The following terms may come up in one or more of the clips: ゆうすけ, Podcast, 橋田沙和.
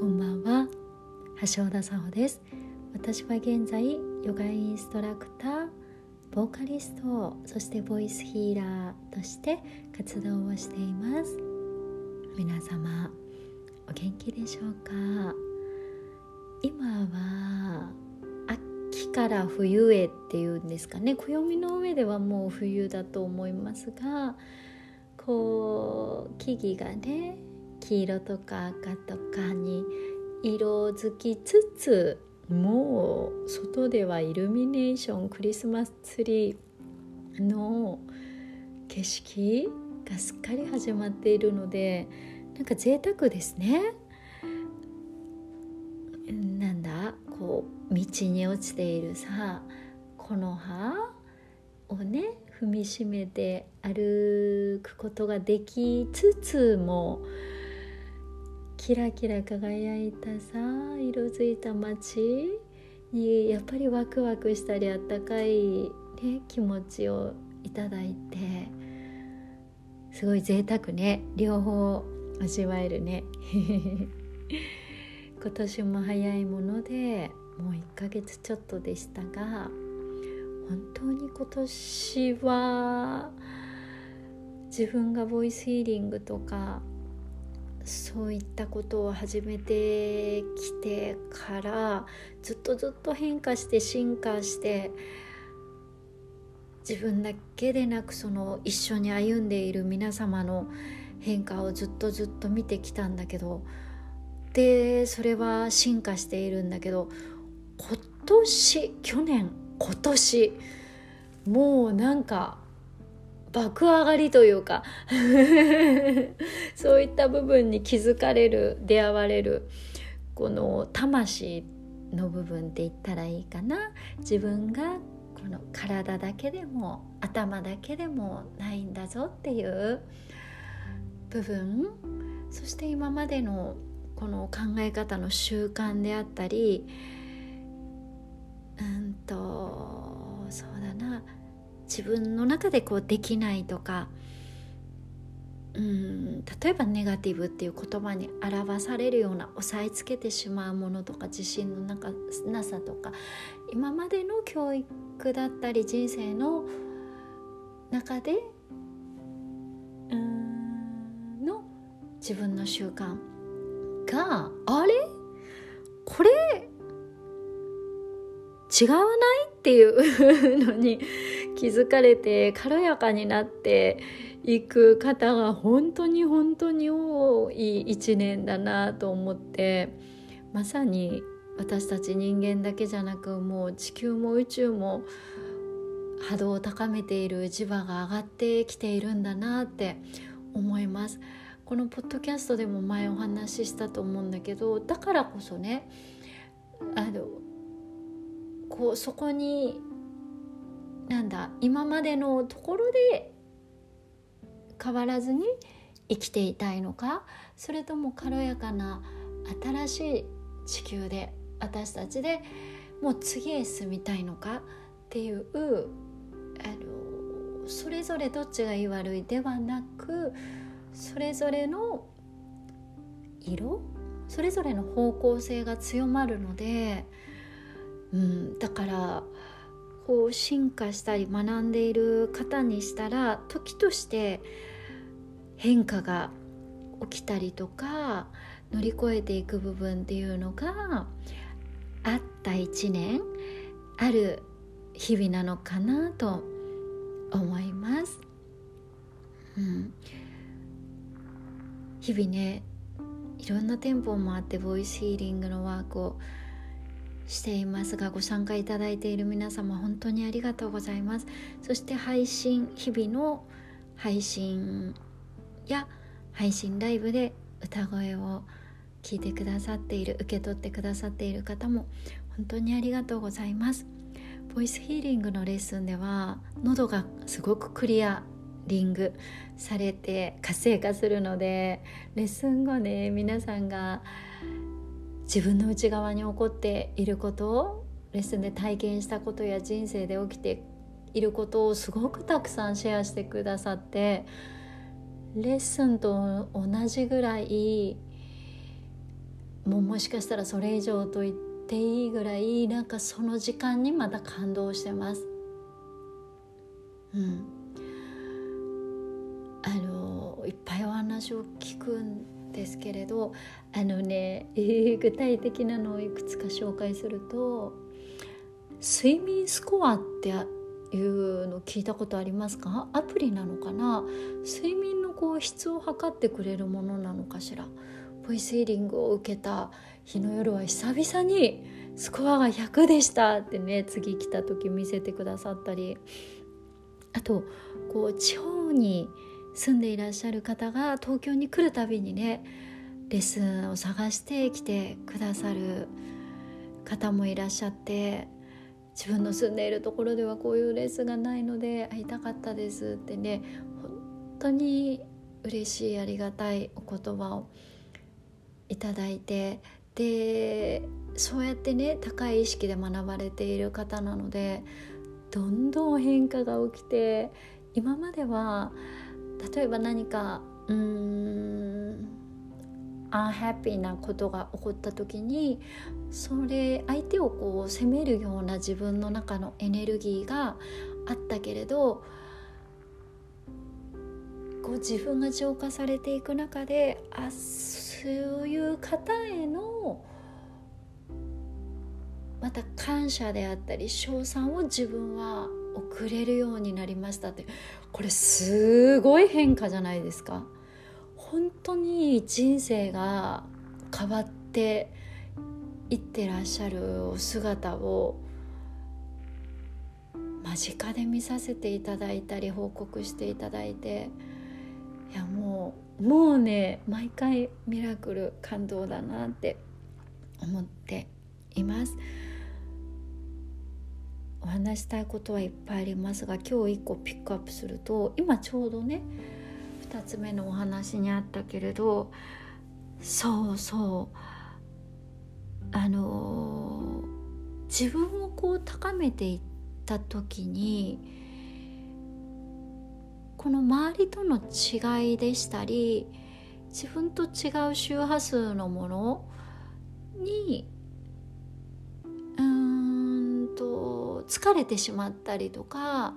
こんばんは、橋尾田沙穂です。私は現在ヨガインストラクター、ボーカリスト、そしてボイスヒーラーとして活動をしています。皆様お元気でしょうか？今は秋から冬へっていうんですかね、暦の上ではもう冬だと思いますが、こう木々がね、黄色とか赤とかに色づきつつ、もう外ではイルミネーション、クリスマスツリーの景色がすっかり始まっているので、なんか贅沢ですね。なんだ、こう道に落ちているさ、木の葉をね踏みしめて歩くことができつつも、キラキラ輝いたさ、色づいた街にやっぱりワクワクしたり、あったかい、ね、気持ちをいただいて、すごい贅沢ね、両方味わえるね今年も早いものでもう1ヶ月ちょっとでしたが、本当に今年は自分がボイスヒーリングとかそういったことを始めてきてから、ずっと変化して進化して、自分だけでなくその一緒に歩んでいる皆様の変化をずっと見てきたんだけど、でそれは進化しているんだけど、今年もうなんか爆上がりというかそういった部分に気づかれる、出会われる、この魂の部分って言ったらいいかな。自分がこの体だけでも頭だけでもないんだぞっていう部分、そして今までのこの考え方の習慣であったり、そうだな、自分の中でこうできないとか、例えばネガティブっていう言葉に表されるような、押さえつけてしまうものとか、自信のなさとか、今までの教育だったり人生の中での自分の習慣が、あれ？これ違わない？っていうのに気づかれて、軽やかになっていく方が本当に多い一年だなと思って、まさに私たち人間だけじゃなく、もう地球も宇宙も波動を高めている磁場が上がってきているんだなって思います。このポッドキャストでも前お話ししたと思うんだけど、だからこそね、こうそこに今までのところで変わらずに生きていたいのか、それとも軽やかな新しい地球で私たちでもう次へ進みたいのかっていう、それぞれどっちがいい悪いではなく、それぞれの色、それぞれの方向性が強まるので、だからこう進化したり学んでいる方にしたら、時として変化が起きたりとか、乗り越えていく部分っていうのがあった一年、ある日々なのかなと思います。日々ね、いろんな店舗もあってボイスヒーリングのワークをしていますが、ご参加いただいている皆様本当にありがとうございます。そして配信、日々の配信や配信ライブで歌声を聞いてくださっている、受け取ってくださっている方も本当にありがとうございます。ボイスヒーリングのレッスンでは喉がすごくクリアリングされて活性化するので、レッスン後ね、皆さんが自分の内側に起こっていることを、レッスンで体験したことや人生で起きていることをすごくたくさんシェアしてくださって、レッスンと同じぐらいもしかしたらそれ以上と言っていいぐらい、なんかその時間にまた感動してます。いっぱいお話を聞くんですけれど、具体的なのをいくつか紹介すると、睡眠スコアっていうの聞いたことありますか？アプリなのかな？睡眠の質を測ってくれるものなのかしら？ボイスヒーリングを受けた日の夜は久々にスコアが100でしたってね、次来た時見せてくださったり、あと地方に住んでいらっしゃる方が東京に来るたびにね、レッスンを探して来てくださる方もいらっしゃって、自分の住んでいるところではこういうレッスンがないので会いたかったですってね、本当に嬉しいありがたいお言葉をいただいて、でそうやってね、高い意識で学ばれている方なので、どんどん変化が起きて、今までは例えば何かアンハッピーなことが起こった時に、それ相手を責めるような自分の中のエネルギーがあったけれど、自分が浄化されていく中で、そういう方へのまた感謝であったり称賛を自分は送れるようになりましたって、これすごい変化じゃないですか。本当に人生が変わっていってらっしゃるお姿を間近で見させていただいたり報告していただいて、いやもうね、毎回ミラクル感動だなって思っています。お話したいことはいっぱいありますが、今日1個ピックアップすると、今ちょうどね2つ目のお話にあったけれど、自分を高めていった時に、この周りとの違いでしたり、自分と違う周波数のものに疲れてしまったりとか、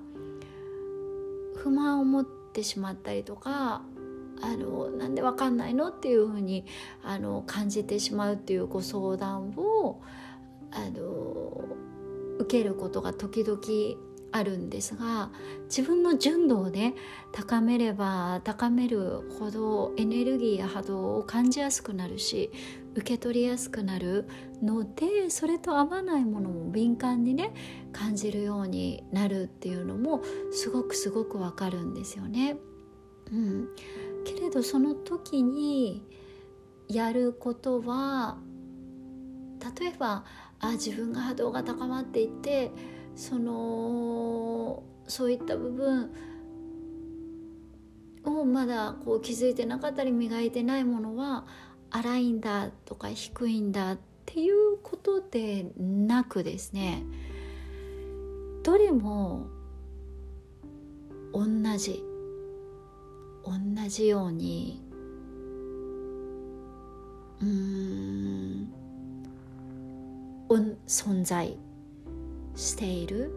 不満を持ってしまったりとか、なんでわかんないのっていうふうに感じてしまうっていうご相談を受けることが時々あるんですが、自分の純度をね、高めれば高めるほどエネルギーや波動を感じやすくなるし、受け取りやすくなるので、それと合わないものも敏感にね感じるようになるっていうのもすごくわかるんですよね。けれどその時にやることは、例えば自分が波動が高まっていて、そういった部分をまだ気づいてなかったり磨いてないものは荒いんだとか低いんだっていうことでなくですね、どれも同じように存在している。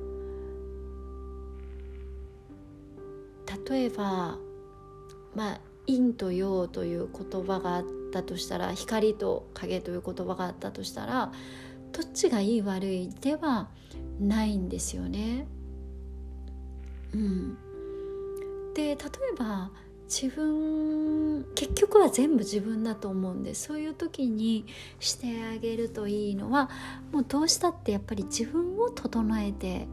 例えば陰と陽という言葉があったとしたら、光と影という言葉があったとしたら、どっちがいい悪いではないんですよね。で、例えば結局は全部自分だと思うんで、そういう時にしてあげるといいのは、もうどうしたってやっぱり自分を整えて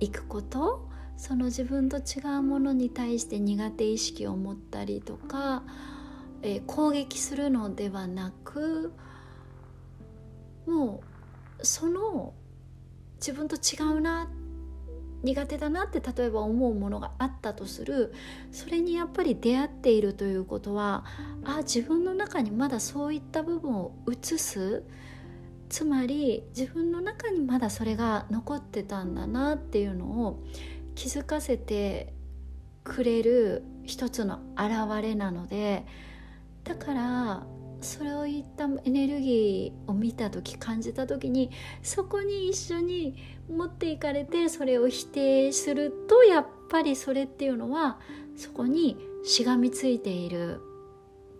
いくこと、その自分と違うものに対して苦手意識を持ったりとか、攻撃するのではなく、もうその自分と違うな、苦手だなって例えば思うものがあったとする、それにやっぱり出会っているということは、自分の中にまだそういった部分を映す、つまり自分の中にまだそれが残ってたんだなっていうのを気づかせてくれる一つの現れなので、だからそれを言ったエネルギーを見た時、感じた時に、そこに一緒に持っていかれて、それを否定すると、やっぱりそれっていうのはそこにしがみついている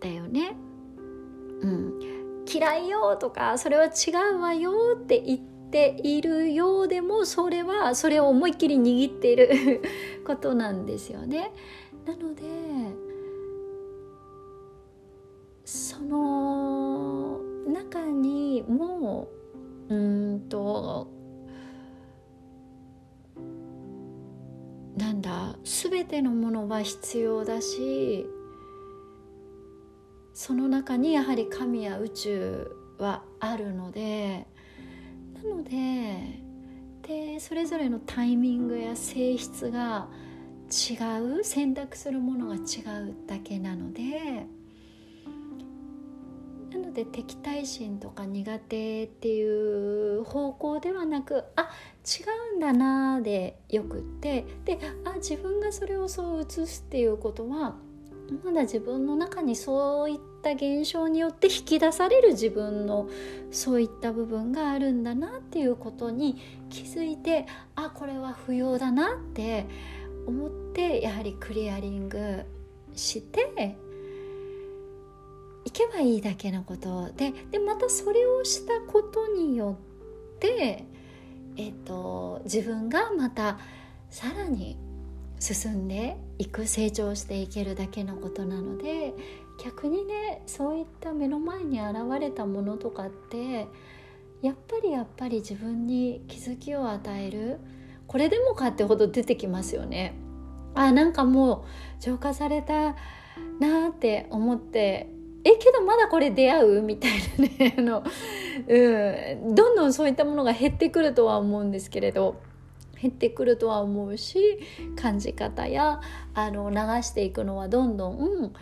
だよね。嫌いよとか、それは違うわよって言っているようでも、それはそれを思いっきり握っていることなんですよね。なのでその中にも全てのものは必要だし、その中にやはり神や宇宙はあるので、なので、でそれぞれのタイミングや性質が違う、選択するものが違うだけなので、なので敵対心とか苦手っていう方向ではなく、あ、違うんだなでよくって、で、あ、自分がそれをそう映すっていうことは、まだ自分の中にそういった現象によって引き出される自分のそういった部分があるんだなっていうことに気づいて、あ、これは不要だなって思って、やはりクリアリングしていけばいいだけのことで、またそれをしたことによって、自分がまたさらに進んでいく、成長していけるだけのことなので、逆にね、そういった目の前に現れたものとかって、やっぱり自分に気づきを与える、これでもかってほど出てきますよね。あ、なんかもう浄化されたなって思って、けどまだこれ出会うみたいなねどんどんそういったものが減ってくるとは思うんですけれど、減ってくるとは思うし、感じ方や流していくのはどんどん、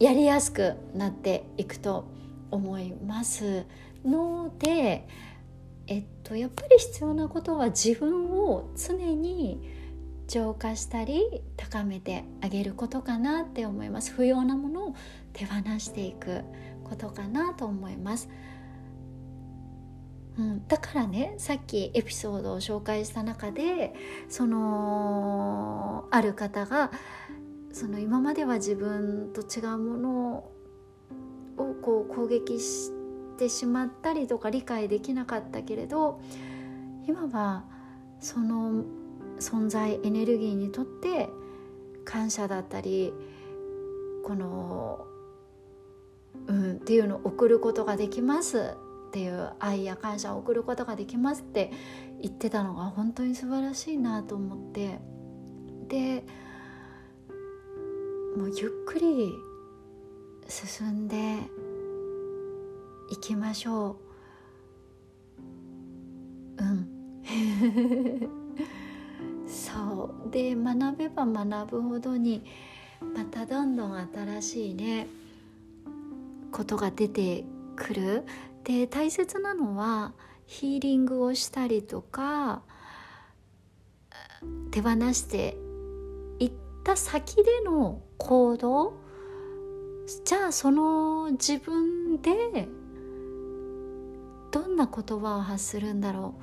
やりやすくなっていくと思いますので、やっぱり必要なことは自分を常に浄化したり高めてあげることかなって思います。不要なものを手放していくことかなと思います、だからね、さっきエピソードを紹介した中で、そのある方がその今までは自分と違うものをこう攻撃してしまったりとか理解できなかったけれど、今はその存在エネルギーにとって感謝だったり、このっていうのを送ることができますっていう、愛や感謝を送ることができますって言ってたのが本当に素晴らしいなと思って、でもうゆっくり進んでいきましょう。そうで、学べば学ぶほどにまたどんどん新しいねことが出てくる。で、大切なのはヒーリングをしたりとか手放していった先での行動、じゃあその自分でどんな言葉を発するんだろう、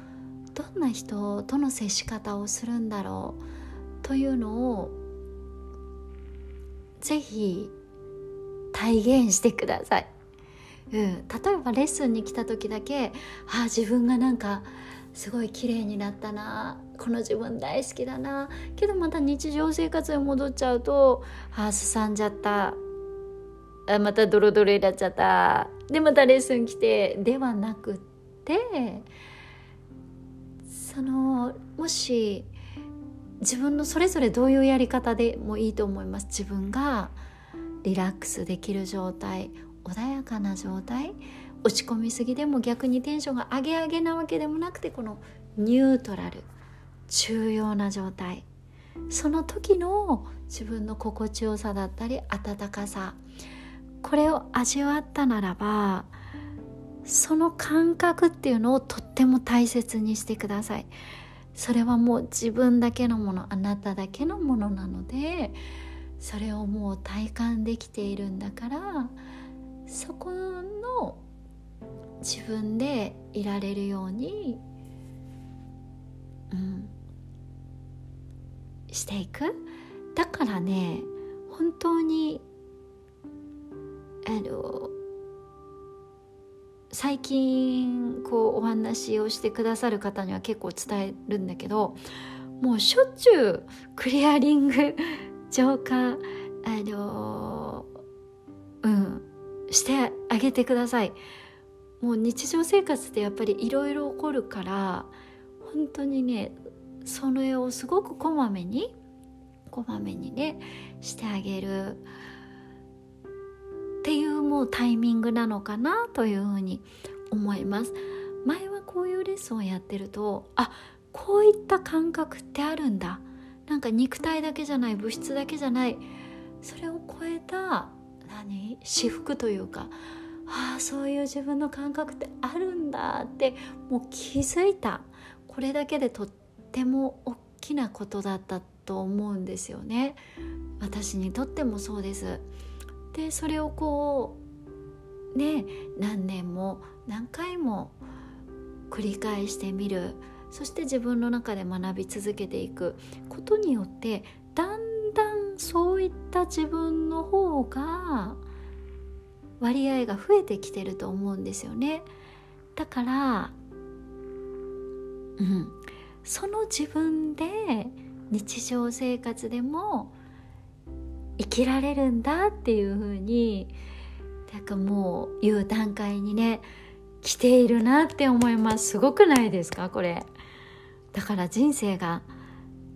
どんな人との接し方をするんだろうというのをぜひ体現してください、例えばレッスンに来た時だけ、あ、自分がなんかすごい綺麗になったな、この自分大好きだな、けどまた日常生活に戻っちゃうと、あ、すさんじゃった、あ、またドロドロになっちゃった、でまたレッスン来て、ではなくって、そのもし自分のそれぞれどういうやり方でもいいと思います。自分がリラックスできる状態、穏やかな状態、落ち込みすぎでも逆にテンションが上げ上げなわけでもなくて、このニュートラル、中庸な状態、その時の自分の心地よさだったり温かさ、これを味わったならば、その感覚っていうのをとっても大切にしてください。それはもう自分だけのもの、あなただけのものなので、それをもう体感できているんだから、そこの自分でいられるように、していく。だからね、本当に最近こうお話をしてくださる方には結構伝えるんだけど、もうしょっちゅうクリアリング浄化してあげてください。もう日常生活でやっぱりいろいろ起こるから、本当にね、それをすごくこまめにねしてあげるっていうもうタイミングなのかなというふうに思います。前はこういうレッスンをやってると、あ、こういった感覚ってあるんだ、なんか肉体だけじゃない、物質だけじゃない、それを超えた至福というか、ああ、そういう自分の感覚ってあるんだってもう気づいた。これだけでとっても大きなことだったと思うんですよね。私にとってもそうです。で、それをこうね、何年も何回も繰り返してみる、そして自分の中で学び続けていくことによって、だんだんそういった自分の方が割合が増えてきてると思うんですよね。だから、その自分で日常生活でも生きられるんだっていう風に、なんかもういう段階にね来ているなって思います。すごくないですか、これ。だから人生が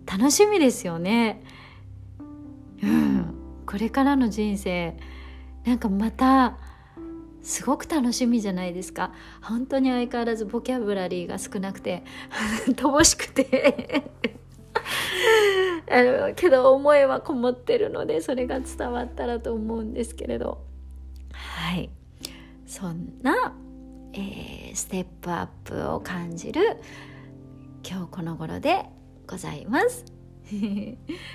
楽しみですよね。これからの人生、なんかまたすごく楽しみじゃないですか。本当に相変わらずボキャブラリーが少なくて乏しくてけど思いはこもってるので、それが伝わったらと思うんですけれど、はい、そんな、ステップアップを感じる今日この頃でございます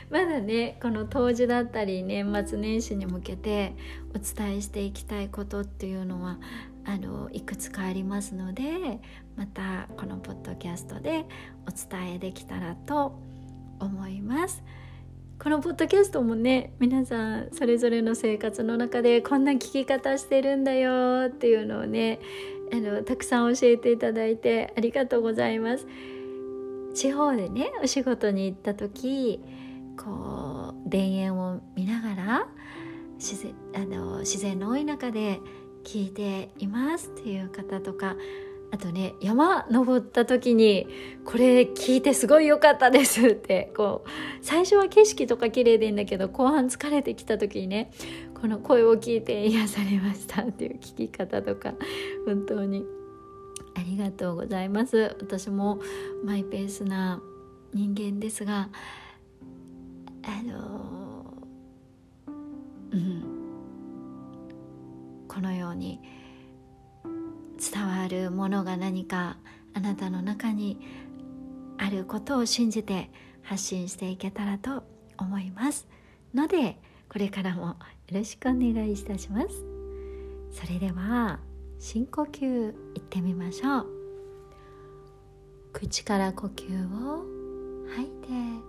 まだね、この冬至だったり年末年始に向けてお伝えしていきたいことっていうのは、いくつかありますので、またこのポッドキャストでお伝えできたらと思います。このポッドキャストもね、皆さんそれぞれの生活の中でこんな聞き方してるんだよっていうのをね、たくさん教えていただいてありがとうございます。地方でね、お仕事に行った時、こう田園を見ながら自然の多い中で聞いていますっていう方とか、あとね、山登った時にこれ聞いてすごい良かったですって、こう最初は景色とか綺麗でいいんだけど、後半疲れてきた時にね、この声を聞いて癒されましたっていう聞き方とか、本当にありがとうございます。私もマイペースな人間ですが、このように伝わるものが何かあなたの中にあることを信じて発信していけたらと思いますので、これからもよろしくお願いいたします。それでは深呼吸いってみましょう。口から呼吸を吐いて、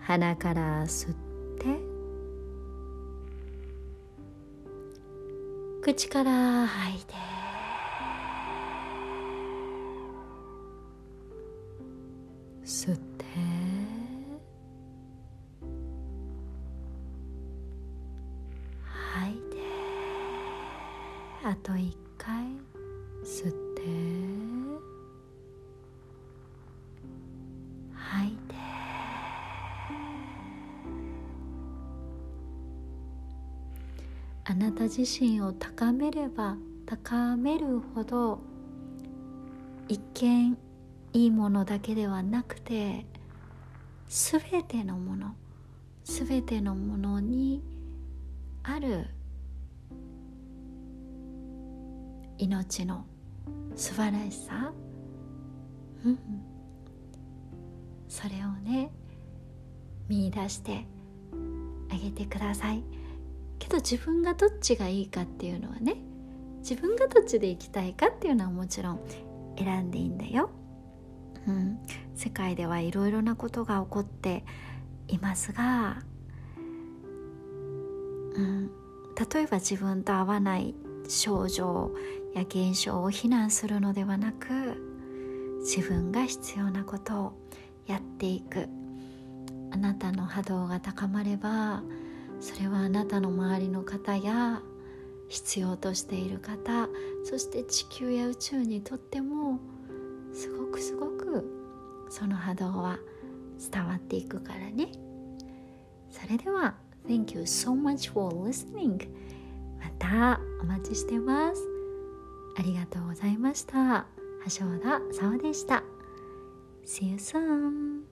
鼻から吸って、口から吐いて、吸って、吐いて、あと一回吸って、吐いて、あなた自身を高めれば高めるほど、一見いいものだけではなくて、すべてのものにある命の素晴らしさ、それをね見出してあげてください。けど自分がどっちがいいかっていうのはね、自分がどっちで行きたいかっていうのはもちろん選んでいいんだよ、世界ではいろいろなことが起こっていますが、例えば自分と合わない症状や現象を非難するのではなく、自分が必要なことをやっていく。あなたの波動が高まれば、それはあなたの周りの方や必要としている方、そして地球や宇宙にとってもすごくその波動は伝わっていくからね。それでは Thank you so much for listening。 またお待ちしてます。ありがとうございました。橋田沙和でした。 See you soon.